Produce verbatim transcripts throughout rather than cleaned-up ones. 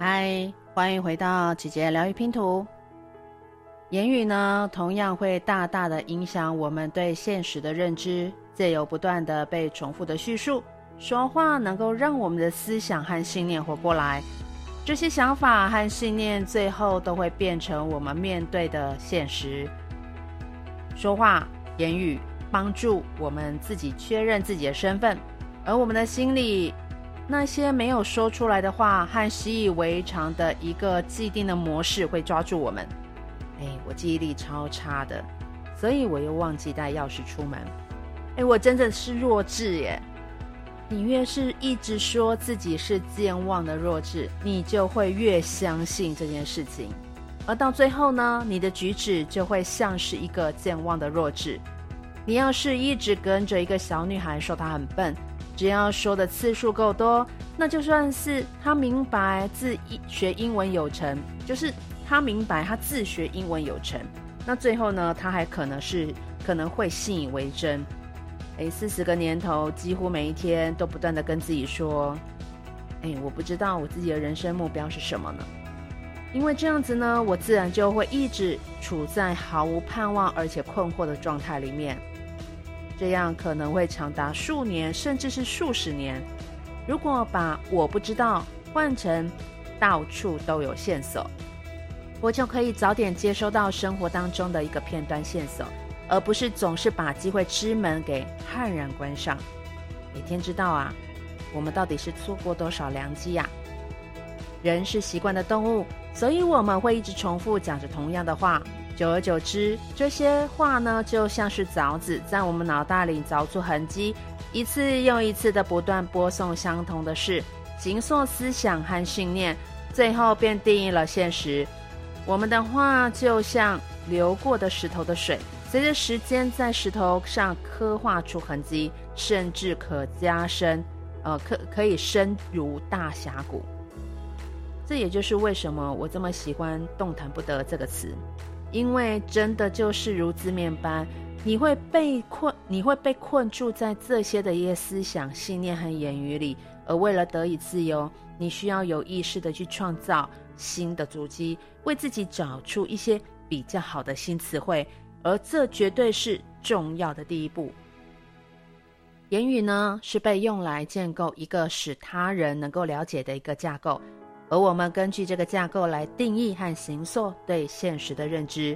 嗨，欢迎回到姐姐疗愈拼图。言语呢，同样会大大的影响我们对现实的认知，藉由不断的被重复的叙述，说话能够让我们的思想和信念活过来，这些想法和信念最后都会变成我们面对的现实。说话、言语帮助我们自己确认自己的身份，而我们的心里那些没有说出来的话和习以为常的一个既定的模式会抓住我们。哎，我记忆力超差的，所以我又忘记带钥匙出门。哎，我真的是弱智耶。你越是一直说自己是健忘的弱智，你就会越相信这件事情，而到最后呢，你的举止就会像是一个健忘的弱智。你要是一直跟着一个小女孩说她很笨，只要说的次数够多，那就算是她明白自学英文有成，就是她明白她自学英文有成，那最后呢，她还可能是可能会信以为真。哎，四十个年头，几乎每一天都不断的跟自己说，哎，我不知道我自己的人生目标是什么呢？因为这样子呢，我自然就会一直处在毫无盼望而且困惑的状态里面。这样可能会长达数年甚至是数十年。如果把我不知道换成到处都有线索，我就可以早点接收到生活当中的一个片段线索，而不是总是把机会之门给悍然关上。每天知道啊，我们到底是错过多少良机啊。人是习惯的动物，所以我们会一直重复讲着同样的话，久而久之，这些话呢就像是凿子，在我们脑袋里凿出痕迹，一次又一次的不断播送相同的事，形塑思想和信念，最后便定义了现实。我们的话就像流过的石头的水，随着时间在石头上刻画出痕迹，甚至可加深，呃，可可以深入大峡谷。这也就是为什么我这么喜欢“动弹不得”这个词。因为真的就是如字面般，你会被困，你会被困住在这些的一些思想、信念和言语里，而为了得以自由，你需要有意识的去创造新的足迹，为自己找出一些比较好的新词汇，而这绝对是重要的第一步。言语呢，是被用来建构一个使他人能够了解的一个架构。而我们根据这个架构来定义和形塑对现实的认知，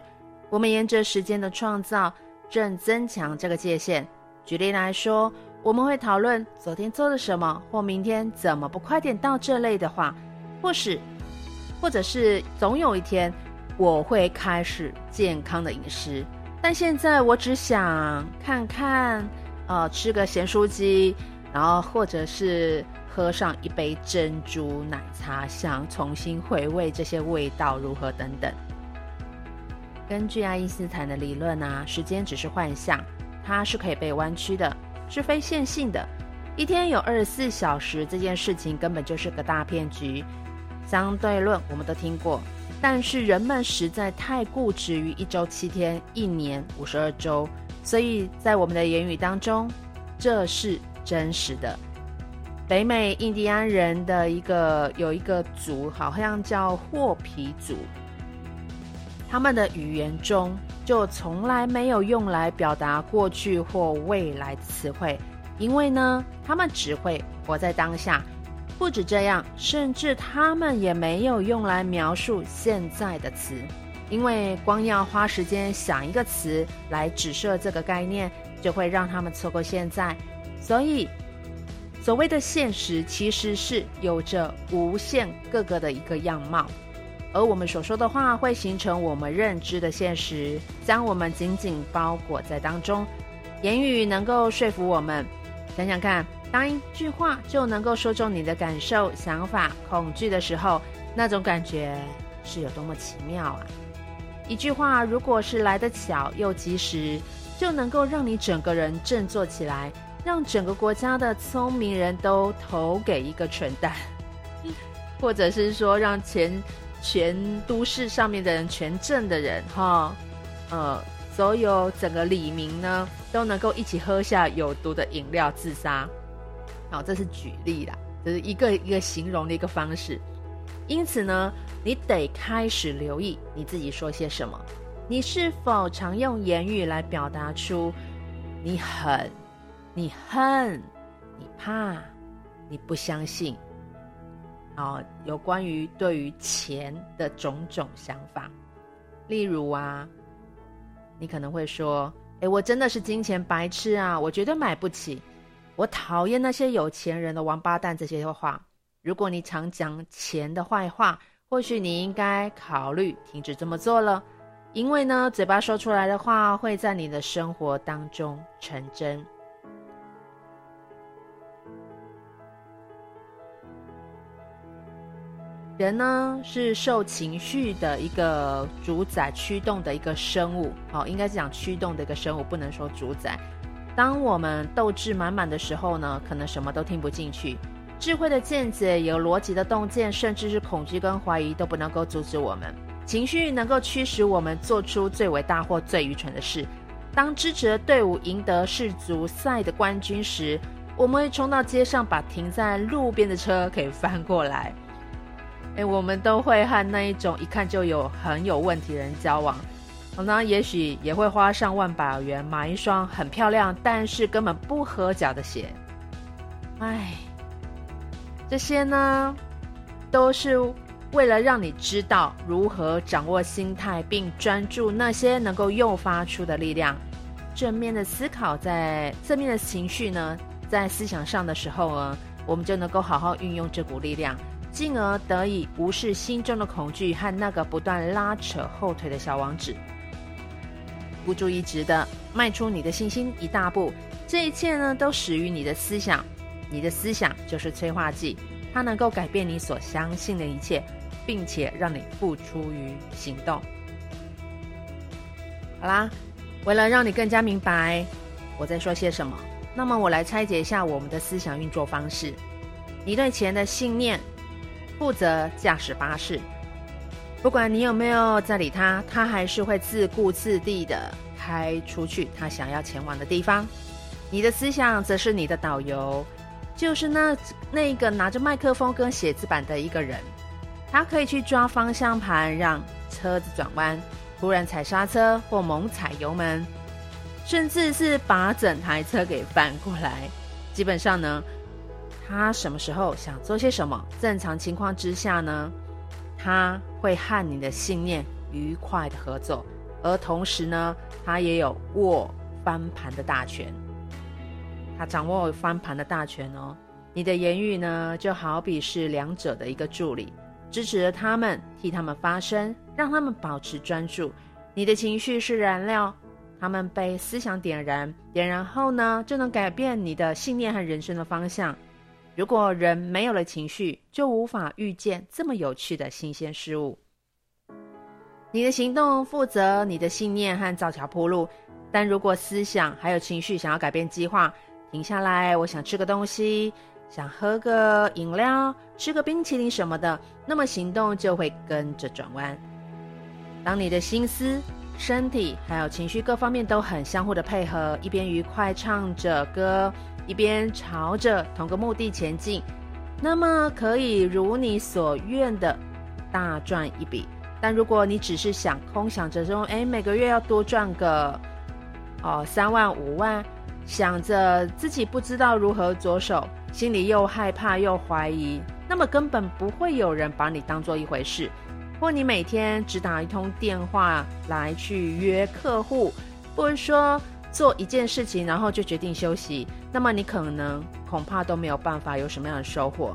我们沿着时间的创造正增强这个界限。举例来说，我们会讨论昨天做了什么，或明天怎么不快点到这类的话，或是或者是总有一天我会开始健康的饮食，但现在我只想看看呃，吃个咸酥鸡，然后或者是喝上一杯珍珠奶茶，想重新回味这些味道如何等等。根据爱因斯坦的理论啊，时间只是幻象，它是可以被弯曲的，是非线性的。一天有二十四小时这件事情根本就是个大骗局。相对论我们都听过，但是人们实在太固执于一周七天、一年五十二周，所以在我们的言语当中，这是真实的。北美印第安人的一个有一个族，好像叫霍皮族，他们的语言中就从来没有用来表达过去或未来的词汇，因为呢，他们只会活在当下。不止这样，甚至他们也没有用来描述现在的词，因为光要花时间想一个词来指涉这个概念，就会让他们错过现在。所以所谓的现实其实是有着无限各个的一个样貌，而我们所说的话会形成我们认知的现实，将我们紧紧包裹在当中。言语能够说服我们，想想看，当一句话就能够说中你的感受、想法、恐惧的时候，那种感觉是有多么奇妙啊！一句话如果是来得巧又及时，就能够让你整个人振作起来，让整个国家的聪明人都投给一个蠢蛋，或者是说让全全都市上面的人、全镇的人哈，呃，所有整个里民呢都能够一起喝下有毒的饮料自杀。好，这是举例啦，这是一个一个形容的一个方式。因此呢，你得开始留意你自己说些什么。你是否常用言语来表达出你很、你恨、你怕、你不相信、哦、有关于对于钱的种种想法。例如啊，你可能会说，诶，我真的是金钱白痴啊，我绝对买不起，我讨厌那些有钱人的王八蛋，这些话。如果你常讲钱的坏话，或许你应该考虑停止这么做了，因为呢，嘴巴说出来的话会在你的生活当中成真。人呢是受情绪的一个主宰驱动的一个生物、哦、应该是讲驱动的一个生物，不能说主宰。当我们斗志满满的时候呢，可能什么都听不进去，智慧的见解、有逻辑的洞见，甚至是恐惧跟怀疑都不能够阻止我们。情绪能够驱使我们做出最伟大或最愚蠢的事。当支持的队伍赢得世足赛的冠军时，我们会冲到街上，把停在路边的车给翻过来。诶，我们都会和那一种一看就有很有问题的人交往，那也许也会花上万把元买一双很漂亮但是根本不合脚的鞋。唉，这些呢，都是为了让你知道如何掌握心态，并专注那些能够诱发出的力量。正面的思考在正面的情绪呢，在思想上的时候呢，我们就能够好好运用这股力量，进而得以无视心中的恐惧和那个不断拉扯后腿的小王子，孤注一掷的迈出你的信心一大步。这一切呢，都始于你的思想。你的思想就是催化剂，它能够改变你所相信的一切，并且让你付出于行动。好啦，为了让你更加明白我在说些什么，那么我来拆解一下我们的思想运作方式。你对钱的信念负责驾驶巴士，不管你有没有在理它，它还是会自顾自地的开出去它想要前往的地方。你的思想则是你的导游，就是那那个拿着麦克风跟写字板的一个人，他可以去抓方向盘，让车子转弯，突然踩刹车或猛踩油门，甚至是把整台车给翻过来。基本上呢，他什么时候想做些什么，正常情况之下呢，他会和你的信念愉快的合作，而同时呢，他也有握翻盘的大权。他掌握翻盘的大权哦。你的言语呢，就好比是两者的一个助理，支持了他们，替他们发声，让他们保持专注。你的情绪是燃料，他们被思想点燃，点燃后呢，就能改变你的信念和人生的方向。如果人没有了情绪，就无法遇见这么有趣的新鲜事物。你的行动负责你的信念和造桥铺路，但如果思想还有情绪想要改变计划，停下来，我想吃个东西，想喝个饮料，吃个冰淇淋什么的，那么行动就会跟着转弯。当你的心思、身体还有情绪各方面都很相互的配合，一边愉快唱着歌，一边朝着同个目的前进，那么可以如你所愿的大赚一笔。但如果你只是想空想着说，哎，每个月要多赚个哦三万五万，想着自己不知道如何着手，心里又害怕又怀疑，那么根本不会有人把你当做一回事。或你每天只打一通电话来去约客户，或者说做一件事情然后就决定休息，那么你可能恐怕都没有办法有什么样的收获。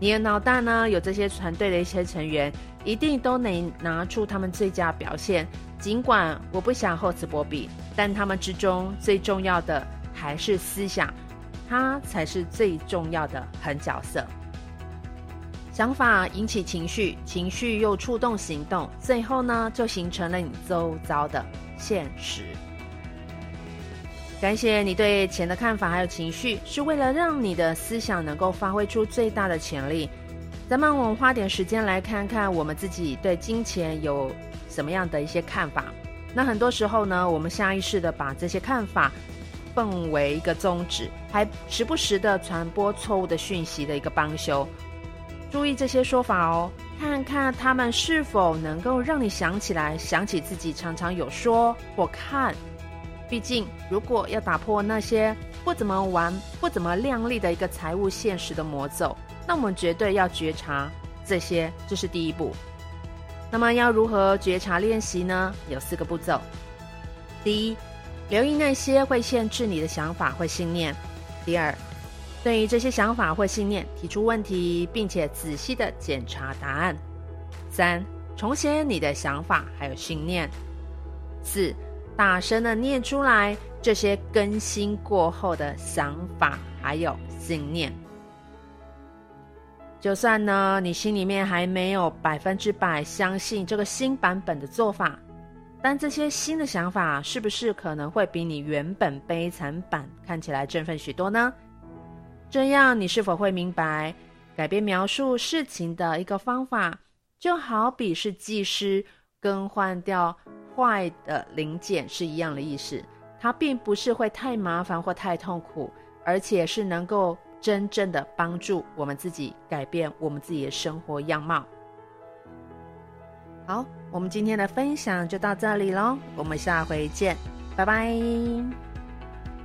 你的脑袋呢，有这些团队的一些成员，一定都能拿出他们最佳表现。尽管我不想厚此薄彼，但他们之中最重要的还是思想，它才是最重要的狠角色。想法引起情绪，情绪又触动行动，最后呢，就形成了你周遭的现实。感谢你对钱的看法还有情绪，是为了让你的思想能够发挥出最大的潜力。咱们我们花点时间来看看我们自己对金钱有什么样的一些看法。那很多时候呢，我们下意识的把这些看法奉为一个宗旨，还时不时的传播错误的讯息的一个帮凶。注意这些说法哦，看看他们是否能够让你想起来，想起自己常常有说或看。毕竟，如果要打破那些不怎么玩、不怎么亮丽的一个财务现实的魔咒，那我们绝对要觉察这些，这是第一步。那么要如何觉察练习呢？有四个步骤。第一，留意那些会限制你的想法或信念。第二，对于这些想法或信念提出问题，并且仔细的检查答案。三，重写你的想法还有信念。四，大声的念出来这些更新过后的想法还有信念。就算呢，你心里面还没有百分之百相信这个新版本的做法，但这些新的想法是不是可能会比你原本悲惨版看起来振奋许多呢？这样，你是否会明白，改变描述事情的一个方法，就好比是技师更换掉坏的零件是一样的意思。它并不是会太麻烦或太痛苦，而且是能够真正的帮助我们自己改变我们自己的生活样貌。好，我们今天的分享就到这里咯，我们下回见，拜拜。